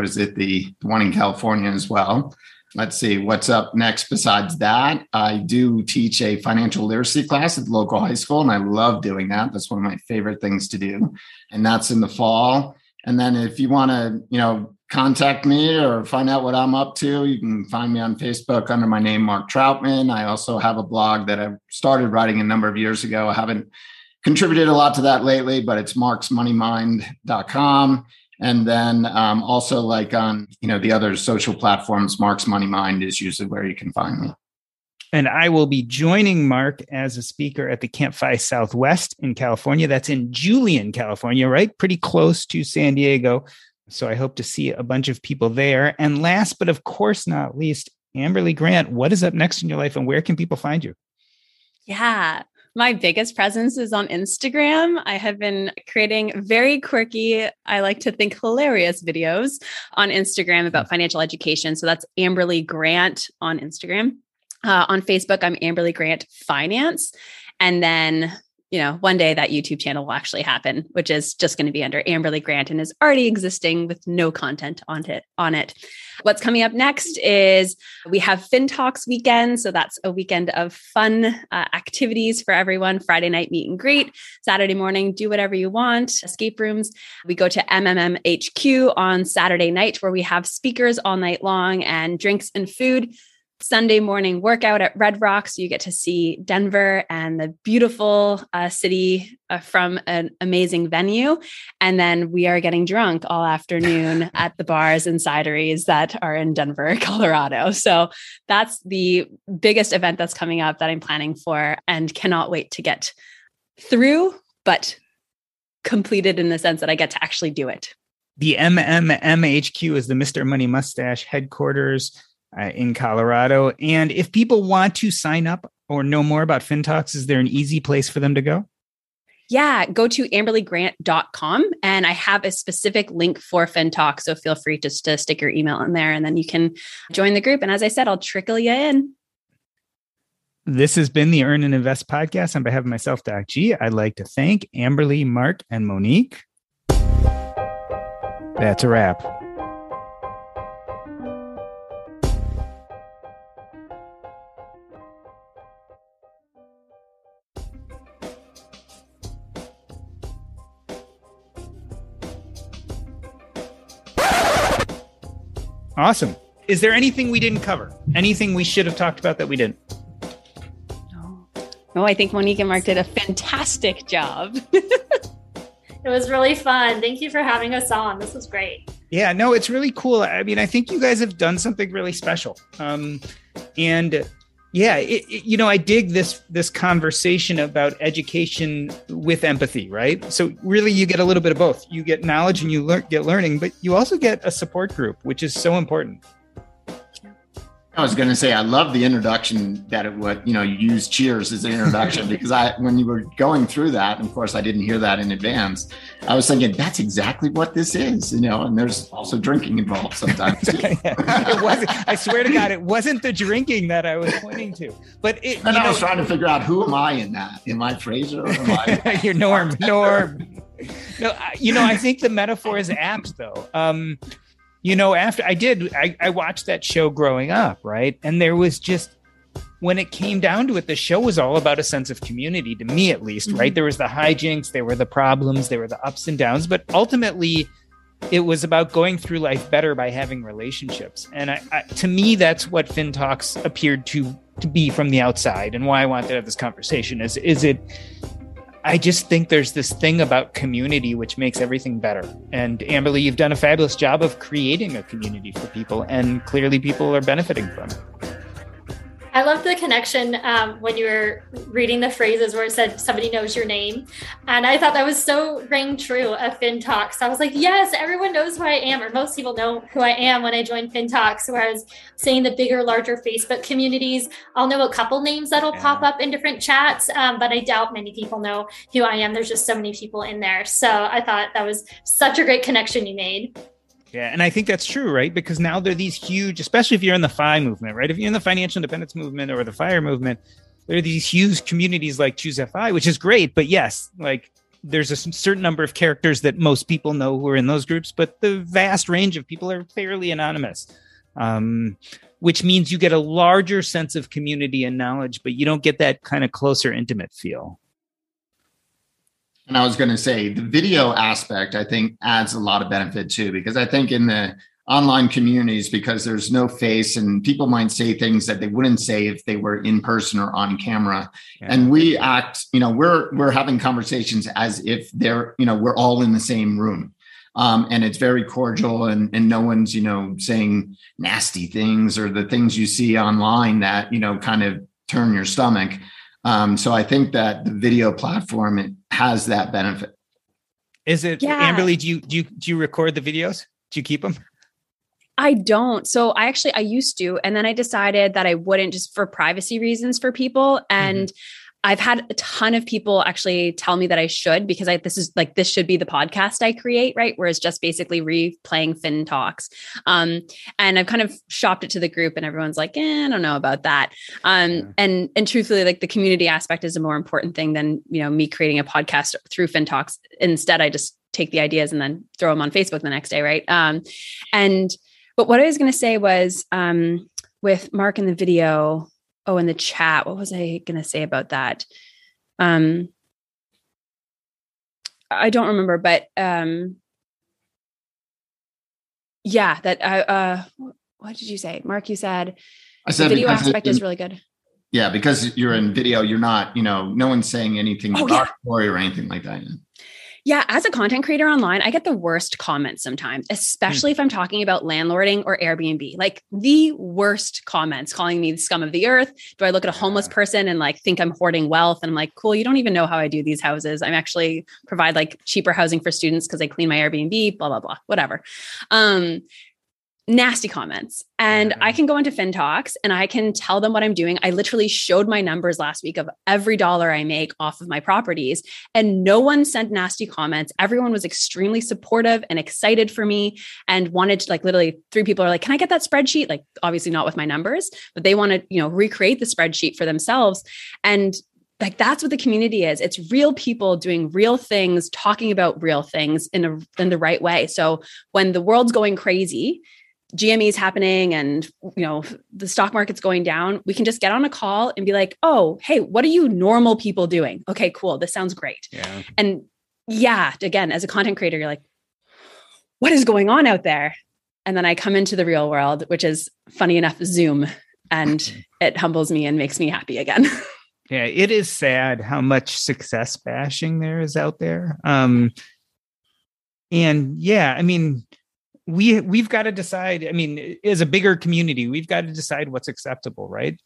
one in California as well. Let's see what's up next besides that. I do teach a financial literacy class at the local high school, and I love doing that. That's one of my favorite things to do. And that's in the fall. And then if you want to, you know, contact me or find out what I'm up to, you can find me on Facebook under my name, Mark Troutman. I also have a blog that I started writing a number of years ago. I haven't contributed a lot to that lately, but it's marksmoneymind.com. And then also like on, you know, the other social platforms, Mark's Money Mind is usually where you can find me. And I will be joining Mark as a speaker at the Campfire Southwest in California. That's in Julian, California, right? Pretty close to San Diego. So I hope to see a bunch of people there. And last, but of course not least, Amberly Grant, what is up next in your life and where can people find you? Yeah. My biggest presence is on Instagram. I have been creating very quirky, I like to think hilarious videos on Instagram about financial education. So that's Amberly Grant on Instagram. On Facebook, I'm Amberly Grant Finance. And then, you know, one day that YouTube channel will actually happen, which is just going to be under Amberly Grant and is already existing with no content on it. What's coming up next is we have FinTalks weekend. So that's a weekend of fun activities for everyone. Friday night, meet and greet. Saturday morning, do whatever you want. Escape rooms. We go to MMMHQ on Saturday night where we have speakers all night long and drinks and food. Sunday morning workout at Red Rock. So you get to see Denver and the beautiful city from an amazing venue. And then we are getting drunk all afternoon at the bars and cideries that are in Denver, Colorado. So that's the biggest event that's coming up that I'm planning for and cannot wait to get through, but completed in the sense that I get to actually do it. The MMMHQ is the Mr. Money Mustache headquarters in Colorado. And if people want to sign up or know more about FinTalks, is there an easy place for them to go? Yeah, go to amberlygrant.com. And I have a specific link for FinTalks. So feel free just to stick your email in there and then you can join the group. And as I said, I'll trickle you in. This has been the Earn and Invest podcast. On behalf of myself, Doc G, I'd like to thank Amberly, Mark, and Monique. That's a wrap. Awesome. Is there anything we didn't cover? Anything we should have talked about that we didn't? No, I think Monique and Mark did a fantastic job. It was really fun. Thank you for having us on. This was great. Yeah, no, it's really cool. I mean, I think you guys have done something really special. And yeah, you know, I dig this conversation about education with empathy, right? So really you get a little bit of both. You get knowledge and you get learning, but you also get a support group, which is so important. I was going to say, I love the introduction that you use Cheers as an introduction because when you were going through that, and of course I didn't hear that in advance, I was thinking that's exactly what this is, you know, and there's also drinking involved sometimes. It wasn't, I swear to God, it wasn't the drinking that I was pointing to, but I was trying to figure out who am I in that? Am I Fraser? Or am I You're Norm. No, I think the metaphor is apt though. You know, after I watched that show growing up, right? And there was just, when it came down to it, the show was all about a sense of community, to me at least, right? There was the hijinks, there were the problems, there were the ups and downs, but ultimately it was about going through life better by having relationships. And to me, that's what FinTalks appeared to be from the outside, and why I wanted to have this conversation is I just think there's this thing about community which makes everything better. And Amberly, you've done a fabulous job of creating a community for people, and clearly people are benefiting from it. I love the connection when you were reading the phrases where it said, somebody knows your name. And I thought that was so rang true of FinTalks. I was like, yes, everyone knows who I am, or most people know who I am when I joined FinTalks, where I was saying the bigger, larger Facebook communities. I'll know a couple names that'll pop up in different chats, but I doubt many people know who I am. There's just so many people in there. So I thought that was such a great connection you made. Yeah. And I think that's true, right? Because now there are these huge, especially if you're in the FI movement, right? If you're in the financial independence movement or the FIRE movement, there are these huge communities like Choose FI, which is great. But yes, like there's a certain number of characters that most people know who are in those groups, but the vast range of people are fairly anonymous, which means you get a larger sense of community and knowledge, but you don't get that kind of closer, intimate feel. And I was going to say the video aspect, I think, adds a lot of benefit too, because I think in the online communities, because there's no face and people might say things that they wouldn't say if they were in person or on camera. Yeah. And we act, you know, we're having conversations as if they're, you know, we're all in the same room. And it's very cordial and no one's, you know, saying nasty things or the things you see online that, you know, kind of turn your stomach. So I think that the video platform has that benefit. Is it, Amberly, do you record the videos? Do you keep them? I don't. So I used to, and then I decided that I wouldn't, just for privacy reasons for people. And I've had a ton of people actually tell me that I should, because this should be the podcast I create, right? Whereas just basically replaying FinTalks. And I've kind of shopped it to the group, and everyone's like, I don't know about that. And truthfully, like, the community aspect is a more important thing than, me creating a podcast through FinTalks. Instead, I just take the ideas and then throw them on Facebook the next day. Right. But what I was going to say was, with Mark in the video, in the chat, what was I going to say about that? I don't remember, but what did you say? Mark, you said the video aspect is really good. Yeah, because you're in video, you're not, no one's saying anything about story or anything like that. Yeah, as a content creator online, I get the worst comments sometimes, especially if I'm talking about landlording or Airbnb, like the worst comments, calling me the scum of the earth. Do I look at a homeless person and think I'm hoarding wealth? And I'm like, cool, you don't even know how I do these houses. I'm actually provide cheaper housing for students because I clean my Airbnb, blah, blah, blah, whatever. Nasty comments. And I can go into FinTalks and I can tell them what I'm doing. I literally showed my numbers last week of every dollar I make off of my properties, and no one sent nasty comments. Everyone was extremely supportive and excited for me, and wanted to, literally 3 people are like, can I get that spreadsheet? Obviously not with my numbers, but they want to, recreate the spreadsheet for themselves. And that's what the community is. It's real people doing real things, talking about real things in the right way. So when the world's going crazy, GME is happening, and the stock market's going down, we can just get on a call and be like, oh, hey, what are you normal people doing? Okay, cool. This sounds great. Yeah. And again, as a content creator, you're like, what is going on out there? And then I come into the real world, which is, funny enough, Zoom, and it humbles me and makes me happy again. Yeah. It is sad how much success bashing there is out there. We've got to decide, as a bigger community, we've got to decide what's acceptable, right?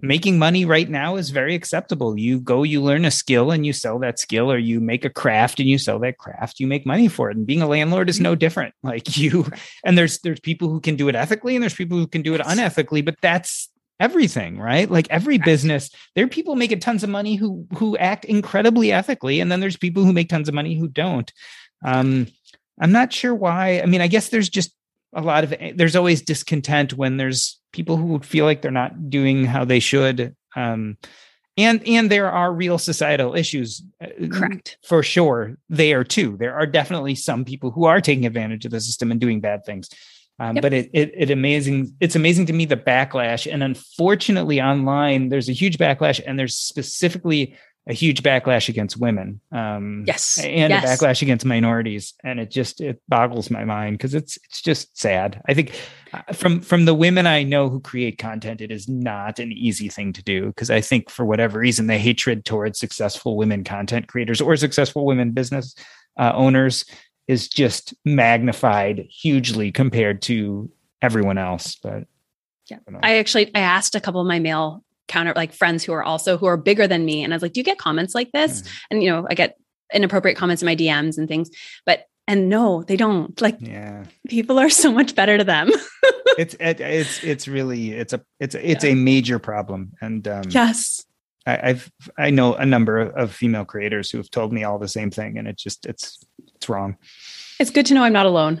Making money right now is very acceptable. You learn a skill and you sell that skill, or you make a craft and you sell that craft, you make money for it. And being a landlord is no different. There's people who can do it ethically, and there's people who can do it unethically, but that's everything, right? Every business, there are people making tons of money who act incredibly ethically. And then there's people who make tons of money who don't. I'm not sure why. I guess there's just there's always discontent when there's people who feel like they're not doing how they should. And there are real societal issues. Correct. For sure. They are too. There are definitely some people who are taking advantage of the system and doing bad things. But it's amazing to me, the backlash. And unfortunately online, there's a huge backlash, and there's specifically a huge backlash against women, a backlash against minorities, and it boggles my mind because it's just sad. I think from the women I know who create content, it is not an easy thing to do, because I think for whatever reason the hatred towards successful women content creators or successful women business owners is just magnified hugely compared to everyone else. But yeah, I asked a couple of my male counter friends who are bigger than me, and I was like, do you get comments like this? And I get inappropriate comments in my DMs and things, but no, they don't. People are so much better to them. It's really a major problem. And I know a number of female creators who have told me all the same thing, and it's wrong. It's good to know I'm not alone.